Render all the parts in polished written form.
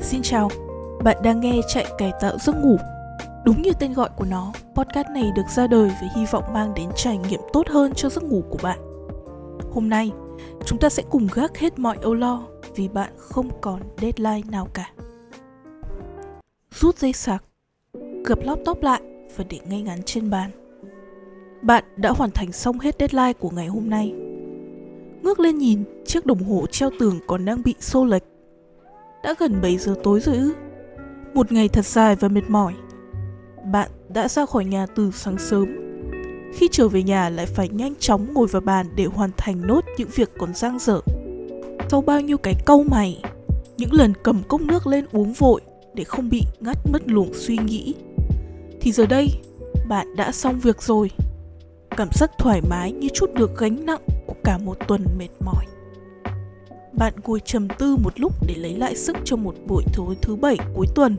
Xin chào, bạn đang nghe Trại Cải Tạo Giấc Ngủ. Đúng như tên gọi của nó, podcast này được ra đời với hy vọng mang đến trải nghiệm tốt hơn cho giấc ngủ của bạn. Hôm nay, chúng ta sẽ cùng gác hết mọi âu lo vì bạn không còn deadline nào cả. Rút dây sạc, gập laptop lại và để ngay ngắn trên bàn. Bạn đã hoàn thành xong hết deadline của ngày hôm nay. Ngước lên nhìn, chiếc đồng hồ treo tường còn đang bị xô lệch. Đã gần 7 giờ tối rồi ư? Một ngày thật dài và mệt mỏi. Bạn đã ra khỏi nhà từ sáng sớm. Khi trở về nhà lại phải nhanh chóng ngồi vào bàn để hoàn thành nốt những việc còn dang dở. Sau bao nhiêu cái câu mày, những lần cầm cốc nước lên uống vội để không bị ngắt mất luồng suy nghĩ, thì giờ đây bạn đã xong việc rồi. Cảm giác thoải mái như trút được gánh nặng của cả một tuần mệt mỏi. Bạn ngồi trầm tư một lúc để lấy lại sức cho một buổi tối thứ Bảy cuối tuần.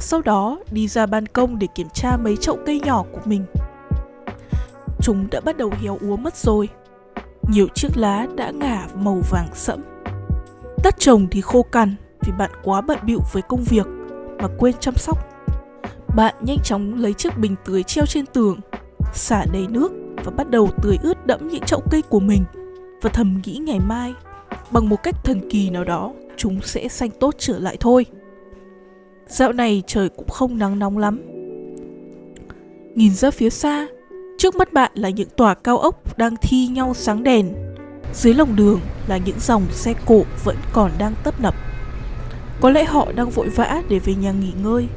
Sau đó đi ra ban công để kiểm tra mấy chậu cây nhỏ của mình. Chúng đã bắt đầu héo úa mất rồi. Nhiều chiếc lá đã ngả màu vàng sẫm. Đất trồng thì khô cằn vì bạn quá bận bịu với công việc mà quên chăm sóc. Bạn nhanh chóng lấy chiếc bình tưới treo trên tường, xả đầy nước và bắt đầu tưới ướt đẫm những chậu cây của mình và thầm nghĩ ngày mai, bằng một cách thần kỳ nào đó, chúng sẽ xanh tốt trở lại thôi. Dạo này trời cũng không nắng nóng lắm. Nhìn ra phía xa, trước mắt bạn là những tòa cao ốc đang thi nhau sáng đèn. Dưới lòng đường là những dòng xe cộ vẫn còn đang tấp nập. Có lẽ họ đang vội vã để về nhà nghỉ ngơi.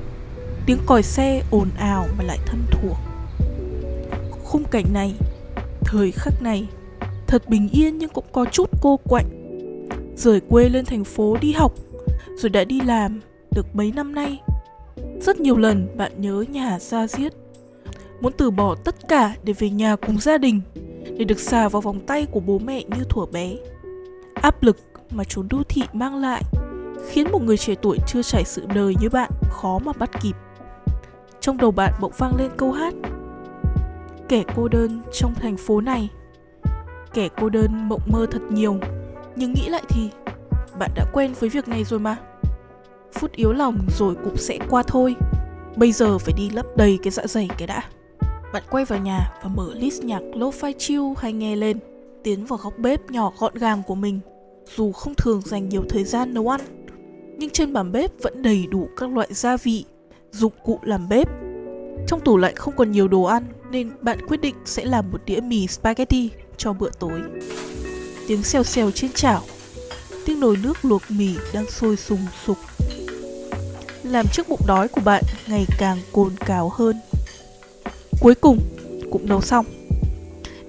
Tiếng còi xe ồn ào mà lại thân thuộc. Khung cảnh này, thời khắc này, thật bình yên nhưng cũng có chút cô quạnh. Rời quê lên thành phố đi học, rồi đã đi làm được mấy năm nay. Rất nhiều lần bạn nhớ nhà ra diết, muốn từ bỏ tất cả để về nhà cùng gia đình, để được xà vào vòng tay của bố mẹ như thuở bé. Áp lực mà chốn đô thị mang lại khiến một người trẻ tuổi chưa trải sự đời như bạn khó mà bắt kịp. Trong đầu bạn bỗng vang lên câu hát: kẻ cô đơn trong thành phố này. Kẻ cô đơn mộng mơ thật nhiều, nhưng nghĩ lại thì bạn đã quen với việc này rồi mà. Phút yếu lòng rồi cũng sẽ qua thôi. Bây giờ phải đi lấp đầy cái dạ dày cái đã. Bạn quay vào nhà và mở list nhạc lo-fi chill hay nghe lên, tiến vào góc bếp nhỏ gọn gàng của mình. Dù không thường dành nhiều thời gian nấu ăn, nhưng trên bàn bếp vẫn đầy đủ các loại gia vị, dụng cụ làm bếp. Trong tủ lạnh không còn nhiều đồ ăn nên bạn quyết định sẽ làm một đĩa mì spaghetti cho bữa tối. Tiếng xèo xèo trên chảo, tiếng nồi nước luộc mì đang sôi sùng sục, làm chiếc bụng đói của bạn ngày càng cồn cào hơn. Cuối cùng cũng nấu xong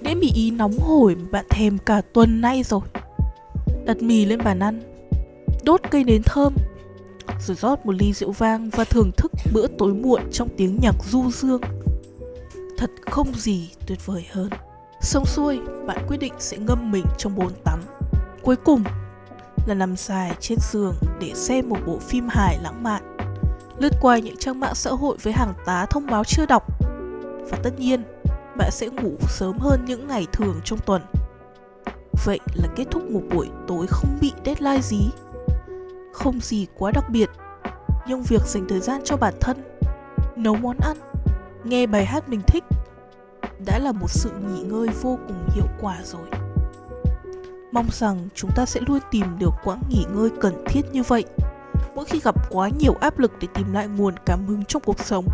đĩa mì Ý nóng hổi mà bạn thèm cả tuần nay rồi. Đặt mì lên bàn ăn, đốt cây nến thơm, rồi rót một ly rượu vang và thưởng thức bữa tối muộn trong tiếng nhạc du dương. Thật không gì tuyệt vời hơn. Xong xuôi, bạn quyết định sẽ ngâm mình trong bồn tắm. Cuối cùng là nằm dài trên giường để xem một bộ phim hài lãng mạn, lướt qua những trang mạng xã hội với hàng tá thông báo chưa đọc. Và tất nhiên, bạn sẽ ngủ sớm hơn những ngày thường trong tuần. Vậy là kết thúc một buổi tối không bị deadline gì. Không gì quá đặc biệt, nhưng việc dành thời gian cho bản thân, nấu món ăn, nghe bài hát mình thích đã là một sự nghỉ ngơi vô cùng hiệu quả rồi. Mong rằng chúng ta sẽ luôn tìm được quãng nghỉ ngơi cần thiết như vậy mỗi khi gặp quá nhiều áp lực để tìm lại nguồn cảm hứng trong cuộc sống.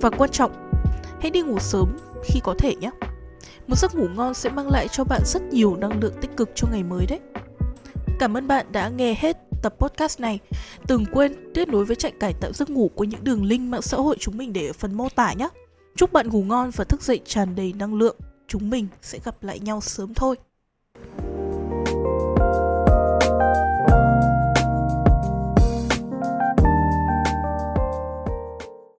Và quan trọng, hãy đi ngủ sớm khi có thể nhé. Một giấc ngủ ngon sẽ mang lại cho bạn rất nhiều năng lượng tích cực cho ngày mới đấy. Cảm ơn bạn đã nghe hết tập podcast này. Đừng quên kết nối với Trại Cải Tạo Giấc Ngủ qua những đường link mạng xã hội chúng mình để ở phần mô tả nhé. Chúc bạn ngủ ngon và thức dậy tràn đầy năng lượng. Chúng mình sẽ gặp lại nhau sớm thôi.